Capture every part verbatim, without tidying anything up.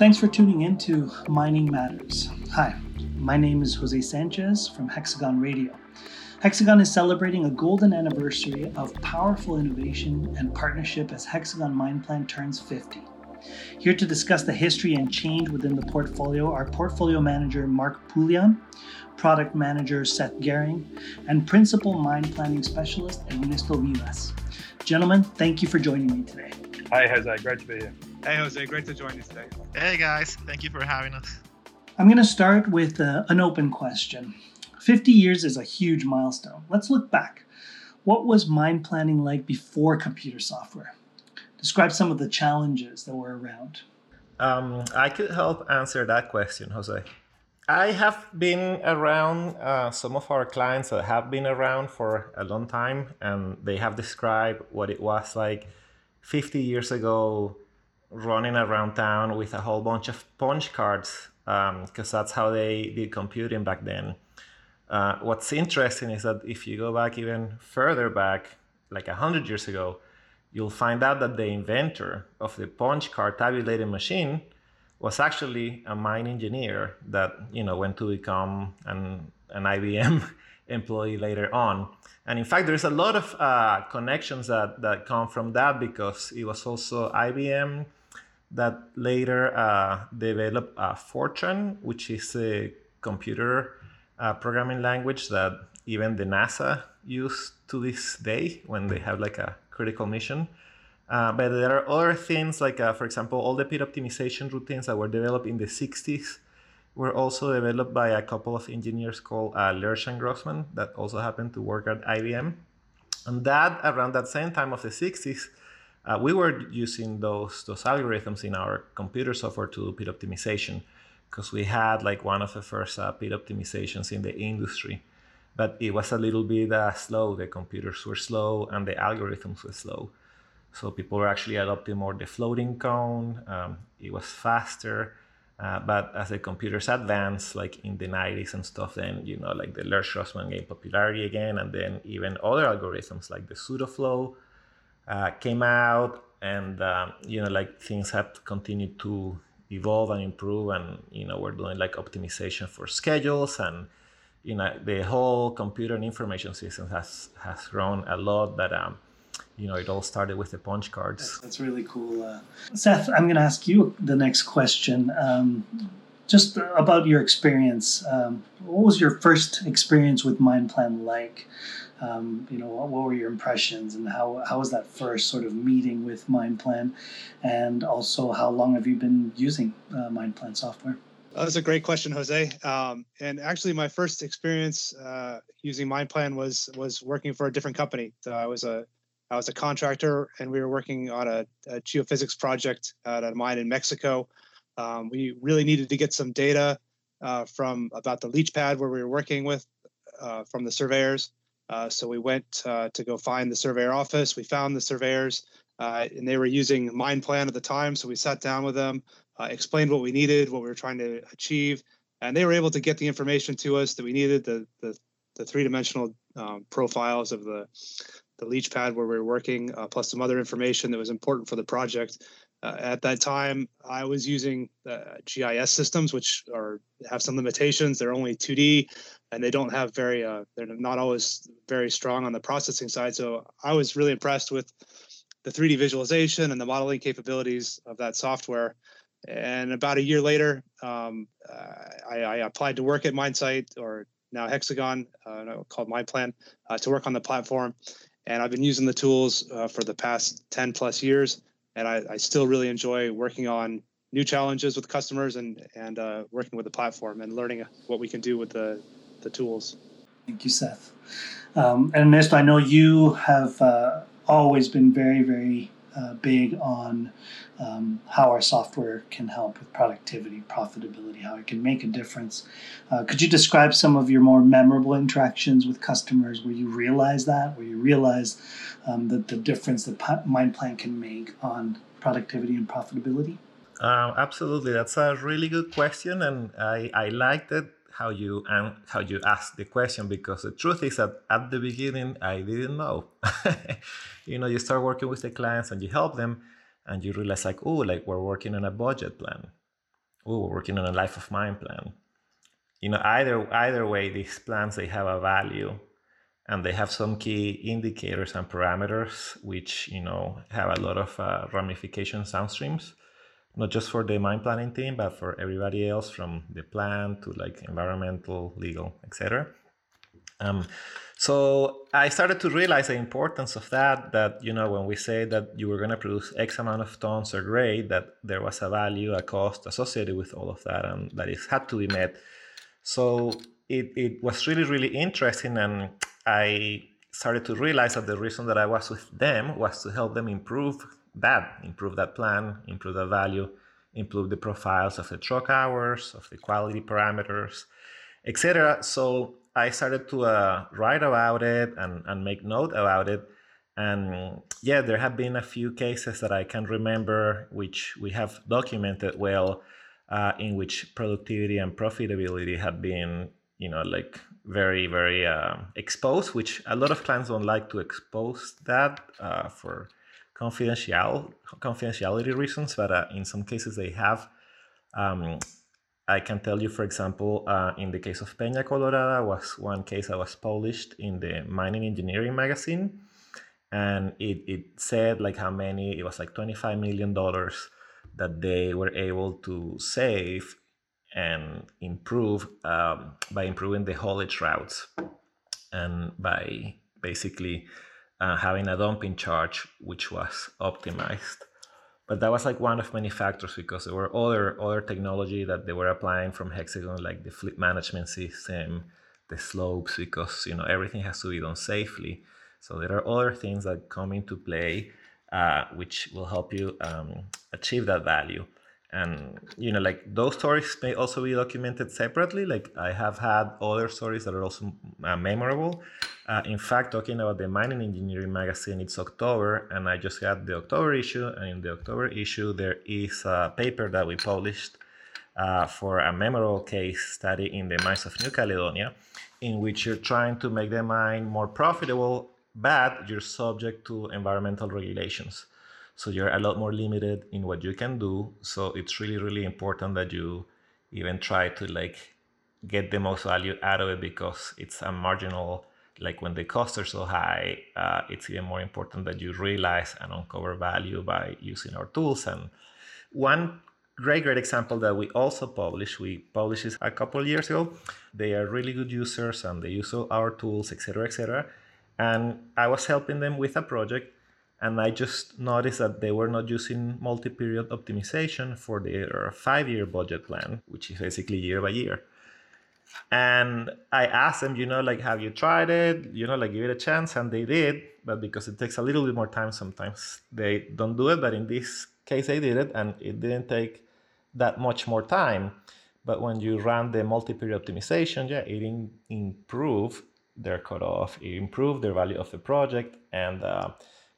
Thanks for tuning in to Mining Matters. Hi, my name is Jose Sanchez from Hexagon Radio. Hexagon is celebrating a golden anniversary of powerful innovation and partnership as Hexagon Mine Plan turns fifty. Here to discuss the history and change within the portfolio are Portfolio Manager Mark Poulian, Product Manager Seth Gehring, and Principal Mine Planning Specialist Ernesto Vivas. Gentlemen, thank you for joining me today. Hi, Jose. Great to be here. Hey, Jose. Great to join you today. Hey, guys. Thank you for having us. I'm going to start with uh, an open question. fifty years is a huge milestone. Let's look back. What was mine planning like before computer software? Describe some of the challenges that were around. Um, I could help answer that question, Jose. I have been around uh, some of our clients that have been around for a long time, and they have described what it was like fifty years ago, running around town with a whole bunch of punch cards, because um, that's how they did computing back then. Uh, what's interesting is that if you go back even further back, like one hundred years ago, you'll find out that the inventor of the punch card tabulating machine was actually a mine engineer that, you know, went to become an, an I B M employee later on. And in fact, there's a lot of uh, connections that, that come from that, because it was also I B M that later uh, developed uh, Fortran, which is a computer uh, programming language that even the NASA use to this day when they have like a critical mission. Uh, but there are other things like, uh, for example, all the pit optimization routines that were developed in the sixties were also developed by a couple of engineers called uh, Lerchs Grossmann that also happened to work at I B M. And that, around that same time of the sixties, uh, we were using those, those algorithms in our computer software to do pit optimization, because we had like one of the first uh, pit optimizations in the industry. But it was a little bit uh, slow. The computers were slow and the algorithms were slow. So people were actually adopting more the floating cone. Um, it was faster. Uh, but as the computers advanced, like in the nineties and stuff, then, you know, like the Lerch-Grossmann gained popularity again. And then even other algorithms like the pseudo-flow uh, came out. And, um, you know, like things have continued to evolve and improve. And, you know, we're doing like optimization for schedules, and, you know, the whole computer and information system has, has grown a lot, but, um, you know, it all started with the punch cards. That's, that's really cool. Uh, Seth, I'm going to ask you the next question, um, just about your experience. Um, what was your first experience with MinePlan like? Um, you know, what, what were your impressions, and how, how was that first sort of meeting with MinePlan? And also, how long have you been using uh, MinePlan software? Oh, that's a great question, Jose. Um, and actually, my first experience uh, using MinePlan was was working for a different company. So I was a I was a contractor, and we were working on a, a geophysics project at a mine in Mexico. Um, we really needed to get some data uh, from about the leach pad where we were working with uh, from the surveyors. Uh, so we went uh, to go find the surveyor office. We found the surveyors, uh, and they were using MinePlan at the time. So we sat down with them. Uh, explained what we needed, what we were trying to achieve, and they were able to get the information to us that we needed, the the, the three-dimensional um, profiles of the, the leach pad where we were working, uh, plus some other information that was important for the project. Uh, at that time, I was using uh, G I S systems, which are have some limitations. They're only two D, and they don't have very, uh, they're not always very strong on the processing side, so I was really impressed with the three D visualization and the modeling capabilities of that software. And about a year later, um, I, I applied to work at MineSight, or now Hexagon, uh, called MinePlan, uh, to work on the platform. And I've been using the tools uh, for the past ten plus years. And I, I still really enjoy working on new challenges with customers, and, and uh, working with the platform and learning what we can do with the, the tools. Thank you, Seth. Um, and Ernesto, I know you have uh, always been very, very Uh, big on um, how our software can help with productivity, profitability, how it can make a difference. Uh, could you describe some of your more memorable interactions with customers where you realize that, where you realize um, that the difference that MinePlan can make on productivity and profitability? Uh, absolutely. That's a really good question. And I, I liked it, how you um, how you asked the question, because the truth is that at the beginning, I didn't know. You know, you start working with the clients and you help them, and you realize like, oh, like we're working on a budget plan. we were working on a life of mine plan. You know, either either way, these plans, they have a value, and they have some key indicators and parameters, which, you know, have a lot of uh, ramifications downstreams, not just for the mine planning team, but for everybody else, from the plan to like environmental, legal, et cetera. Um, so I started to realize the importance of that, that, you know, when we say that you were going to produce X amount of tons or grade, that there was a value, a cost associated with all of that, and that it had to be met. So it, it was really, really interesting. And I started to realize that the reason that I was with them was to help them improve that, improve that plan, improve the value, improve the profiles of the truck hours, of the quality parameters, et cetera. So I started to uh, write about it and, and make note about it. And yeah, there have been a few cases that I can remember, which we have documented well, uh, in which productivity and profitability have been, you know, like very, very uh, exposed, which a lot of clients don't like to expose that uh, for confidential confidentiality reasons. But uh, in some cases they have. Um, I can tell you, for example, uh, in the case of Peña Colorada, was one case that was published in the Mining Engineering magazine, and it, it said like how many, it was like twenty-five million dollars that they were able to save and improve um, by improving the haulage routes, and by basically uh, having a dumping charge which was optimized. But that was like one of many factors, because there were other other technology that they were applying from Hexagon, like the fleet management system, the slopes, because, you know, everything has to be done safely. So there are other things that come into play, uh, which will help you um, achieve that value. And, you know, like those stories may also be documented separately. Like I have had other stories that are also uh, memorable. Uh, in fact, talking about the Mining Engineering magazine, it's October, and I just got the October issue. And in the October issue, there is a paper that we published uh, for a memorable case study in the mines of New Caledonia, in which you're trying to make the mine more profitable, but you're subject to environmental regulations. So you're a lot more limited in what you can do. So it's really, really important that you even try to like get the most value out of it, because it's a marginal, like when the costs are so high, uh, it's even more important that you realize and uncover value by using our tools. And one great, great example that we also publish, we published this a couple of years ago. They are really good users and they use all our tools, et cetera, et cetera. And I was helping them with a project, and I just noticed that they were not using multi-period optimization for their five-year budget plan, which is basically year by year. And I asked them, you know, like, have you tried it? You know, like, give it a chance. And they did, but because it takes a little bit more time, sometimes they don't do it. But in this case, they did it, and it didn't take that much more time. But when you run the multi-period optimization, yeah, it in- improved their cutoff, it improved their value of the project, and uh,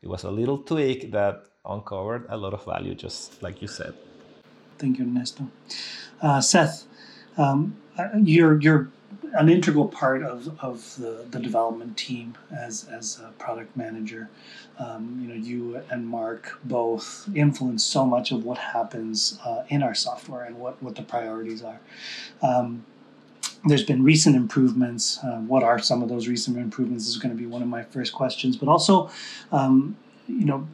it was a little tweak that uncovered a lot of value, just like you said. Thank you, Ernesto. Uh, Seth, um, you're you're an integral part of, of the, the development team as, as a product manager. Um, you know, you and Mark both influence so much of what happens uh, in our software and what, what the priorities are. Um, There's been recent improvements. Uh, what are some of those recent improvements is going to be one of my first questions. But also, um, you know,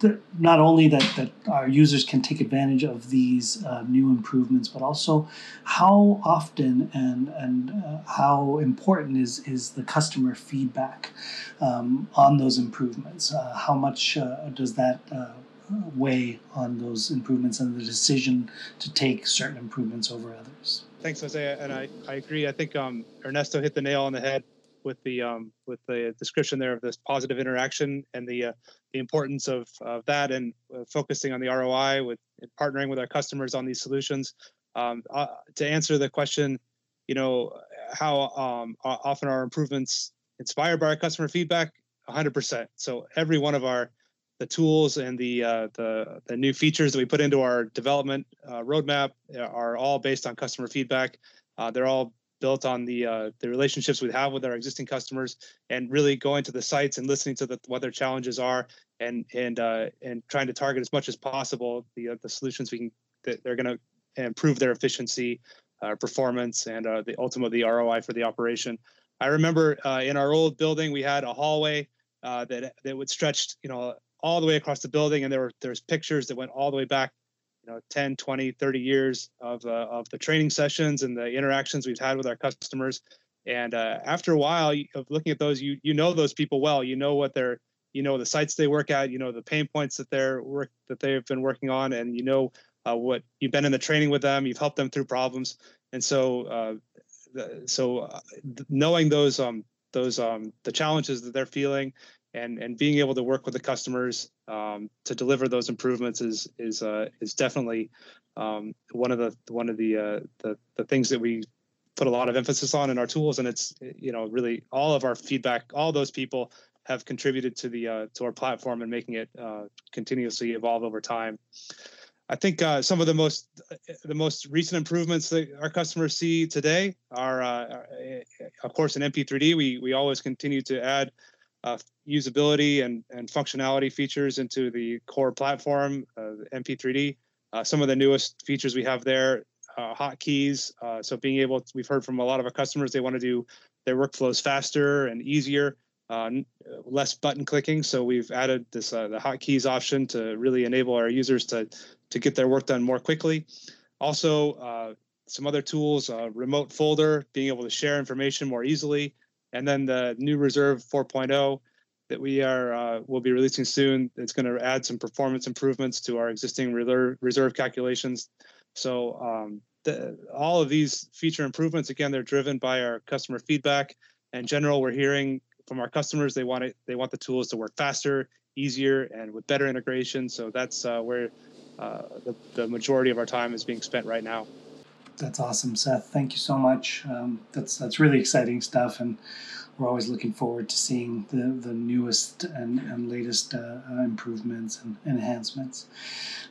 the, not only that, that our users can take advantage of these uh, new improvements, but also how often and and uh, how important is is the customer feedback um, on those improvements? Uh, how much uh, does that uh, weigh on those improvements and the decision to take certain improvements over others? Thanks, Jose, and I, I agree. I think um, Ernesto hit the nail on the head with the um, with the description there of this positive interaction and the uh, the importance of, of that, and uh, focusing on the R O I with and partnering with our customers on these solutions. Um, uh, to answer the question, you know, how um, often are improvements inspired by our customer feedback? one hundred percent. So every one of our the tools and the, uh, the the new features that we put into our development uh, roadmap are all based on customer feedback. Uh, they're all built on the uh, the relationships we have with our existing customers, and really going to the sites and listening to the, what their challenges are, and and uh, and trying to target as much as possible the uh, the solutions we can that they're going to improve their efficiency, uh, performance, and uh, the ultimately the R O I for the operation. I remember uh, in our old building, we had a hallway uh, that that would stretch, you know, all the way across the building, and there were there's pictures that went all the way back, you know, ten, twenty, thirty years of uh, of the training sessions and the interactions we've had with our customers. And uh, after a while of looking at those, you you know those people well. You know what they're, you know the sites they work at. You know the pain points that they're work that they've been working on, and you know uh, what you've been in the training with them. You've helped them through problems, and so uh, the, so uh, th knowing those um those um the challenges that they're feeling, and and being able to work with the customers um, to deliver those improvements is is uh, is definitely um, one of the one of the uh, the the things that we put a lot of emphasis on in our tools, and it's, you know, really all of our feedback, all those people have contributed to the uh, to our platform and making it uh, continuously evolve over time. I think uh, some of the most the most recent improvements that our customers see today are, uh, of course, in M P three D. We we always continue to add uh, usability and and functionality features into the core platform, uh, M P three D. Uh, some of the newest features we have there. Uh, hotkeys. Uh, so being able, to, we've heard from a lot of our customers, they want to do their workflows faster and easier, uh, less button clicking. So we've added this uh, the hotkeys option to really enable our users to to get their work done more quickly. Also, uh, some other tools, uh, remote folder, being able to share information more easily, and then the new Reserve four point oh that we are uh, will be releasing soon. It's going to add some performance improvements to our existing reserve calculations. So um, the, all of these feature improvements, again, they're driven by our customer feedback. In general, we're hearing from our customers they want it, they want the tools to work faster, easier, and with better integration. So that's uh, where uh, the, the majority of our time is being spent right now. That's awesome, Seth. Thank you so much. Um, that's that's really exciting stuff, and we're always looking forward to seeing the, the newest and, and latest uh, improvements and enhancements.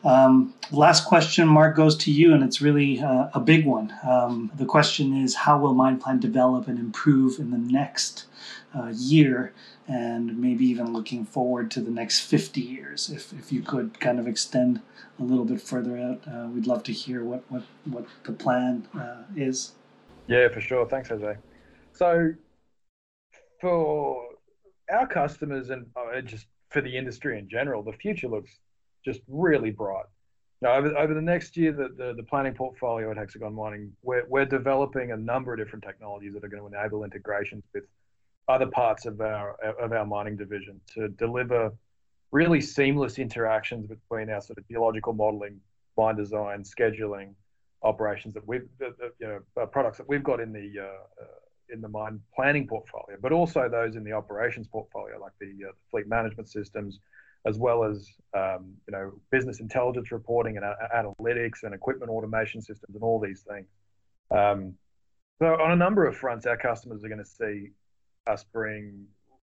Um, last question, Mark, goes to you, and it's really uh, a big one. Um, the question is, how will MinePlan develop and improve in the next uh, year, and maybe even looking forward to the next fifty years? If, if you could kind of extend a little bit further out, uh, we'd love to hear what, what, what the plan uh, is. Yeah, for sure. Thanks, Jose. So for our customers and just for the industry in general, the future looks just really bright. Now, over, over the next year, the, the, the planning portfolio at Hexagon Mining, we're, we're developing a number of different technologies that are going to enable integrations with other parts of our of our mining division to deliver really seamless interactions between our sort of geological modeling, mine design, scheduling, operations that we've the, the, you know products that we've got in the uh, in the mine planning portfolio, but also those in the operations portfolio, like the uh, fleet management systems, as well as um, you know business intelligence reporting and uh, analytics and equipment automation systems and all these things. Um, so on a number of fronts, our customers are going to see us bring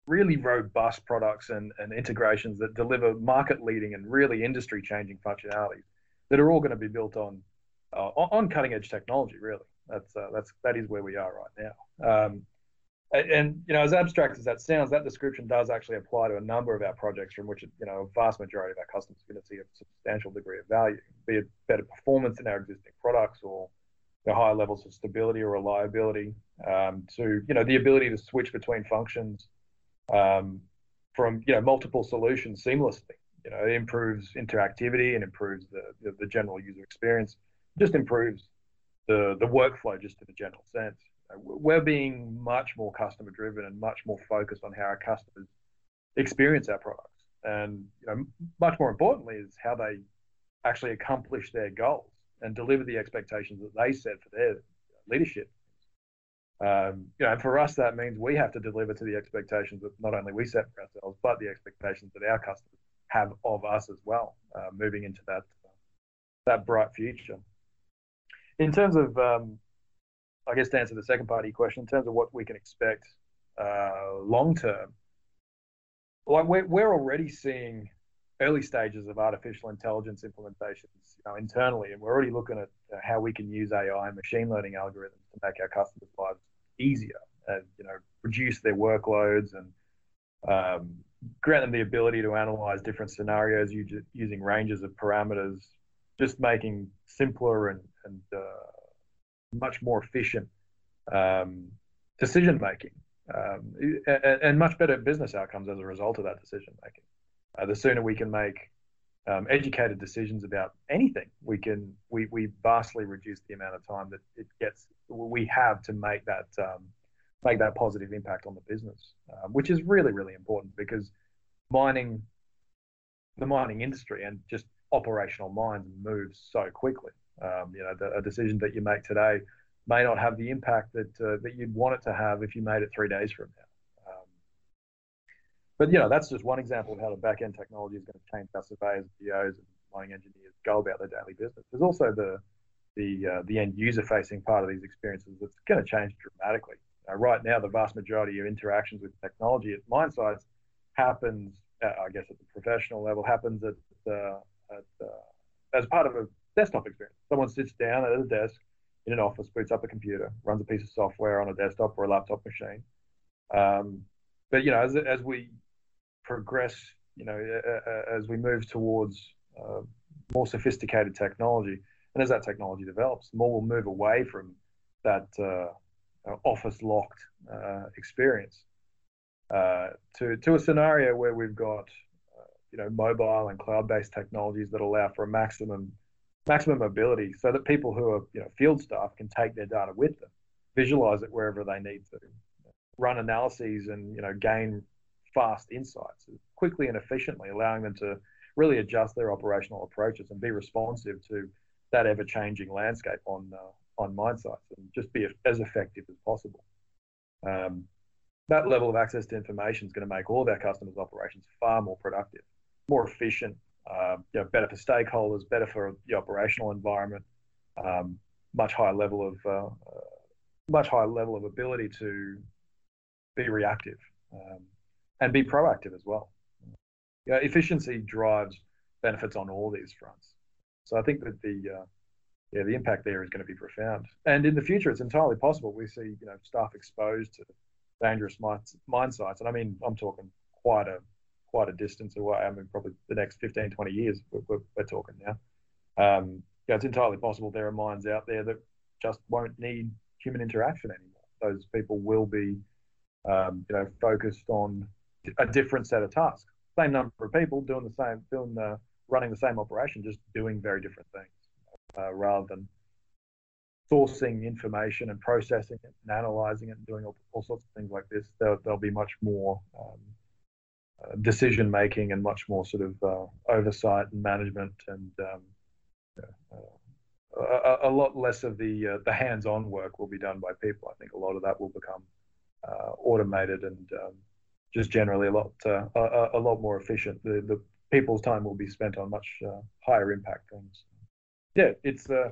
really robust products and, and integrations that deliver market-leading and really industry-changing functionalities that are all going to be built on uh, on cutting-edge technology. Really, that's uh, that's that is where we are right now. Um, and, and you know, as abstract as that sounds, that description does actually apply to a number of our projects, from which you know a vast majority of our customers are going to see a substantial degree of value, be it better performance in our existing products, or the higher levels of stability or reliability, um, to you know the ability to switch between functions um, from you know multiple solutions seamlessly. You know, it improves interactivity and improves the, the the general user experience. Just improves the the workflow just in a general sense. We're being much more customer driven and much more focused on how our customers experience our products, and you know, much more importantly is how they actually accomplish their goals and deliver the expectations that they set for their leadership. Um, you know, and for us, that means we have to deliver to the expectations that not only we set for ourselves, but the expectations that our customers have of us as well, uh, moving into that, uh, that bright future. In terms of, um, I guess to answer the second part of your question, in terms of what we can expect uh, long-term, like we're, we're already seeing early stages of artificial intelligence implementations you know, internally, and we're already looking at uh, how we can use A I and machine learning algorithms to make our customers' lives easier and you know reduce their workloads and um, grant them the ability to analyze different scenarios using ranges of parameters, just making simpler and and uh, much more efficient um, decision making, um, and, and much better business outcomes as a result of that decision making. Uh, the sooner we can make um, educated decisions about anything, we can we we vastly reduce the amount of time that it gets we have to make that um, make that positive impact on the business, uh, which is really really important, because mining, the mining industry, and just operational mines moves so quickly. Um, you know, the, a decision that you make today may not have the impact that uh, that you'd want it to have if you made it three days from now. Um, but you know, that's just one example of how the back end technology is going to change how surveyors, G Os, and mining engineers go about their daily business. There's also the the uh, the end user facing part of these experiences that's going to change dramatically. Uh, right now, the vast majority of interactions with technology at mine sites happens, uh, I guess, at the professional level, happens at uh, at, uh, as part of a desktop experience. Someone sits down at a desk in an office, boots up a computer, runs a piece of software on a desktop or a laptop machine. Um, but you know, as as we progress, you know, uh, as we move towards uh, more sophisticated technology, and as that technology develops, more will move away from that uh, office locked uh, experience uh, to to a scenario where we've got uh, you know, mobile and cloud based technologies that allow for a maximum maximum mobility, so that people who are, you know, field staff can take their data with them, visualize it wherever they need to, run analyses and, you know, gain fast insights quickly and efficiently, allowing them to really adjust their operational approaches and be responsive to that ever-changing landscape on uh, on mine sites, and just be as effective as possible. Um, that level of access to information is going to make all of our customers' operations far more productive, more efficient, Uh, you know, better for stakeholders, better for the operational environment, um, much higher level of uh, much higher level of ability to be reactive um, and be proactive as well. You know, efficiency drives benefits on all these fronts. So I think that the uh, yeah the impact there is going to be profound. And in the future, it's entirely possible we see, you know, staff exposed to dangerous mine, mine sites, and I mean, I'm talking quite a quite a distance away. I mean, probably the next fifteen, twenty years we're, we're, we're talking now. Um, yeah, it's entirely possible there are mines out there that just won't need human interaction anymore. Those people will be, um, you know, focused on a different set of tasks. Same number of people doing the same, doing the, running the same operation, just doing very different things, uh, rather than sourcing information and processing it and analyzing it and doing all, all sorts of things like this. They'll, they'll be much more um, Uh, decision making and much more sort of uh, oversight and management, and um, uh, a, a lot less of the uh, the hands-on work will be done by people. I think a lot of that will become uh, automated and um, just generally a lot uh, a, a lot more efficient. The the people's time will be spent on much uh, higher impact things. Yeah, it's uh,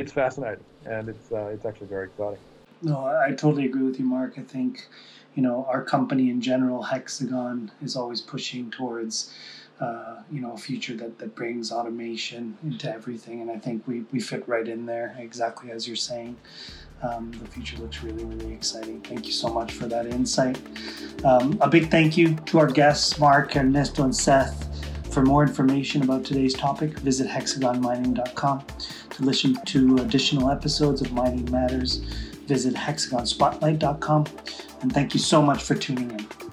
it's fascinating, and it's uh, it's actually very exciting. No, I totally agree with you, Mark. I think, you know, our company in general, Hexagon, is always pushing towards, uh, you know, a future that, that brings automation into everything. And I think we, we fit right in there, exactly as you're saying. Um, the future looks really, really exciting. Thank you so much for that insight. Um, a big thank you to our guests, Mark, Ernesto, and Seth. For more information about today's topic, visit hexagon mining dot com. To listen to additional episodes of Mining Matters, visit hexagon spotlight dot com, and thank you so much for tuning in.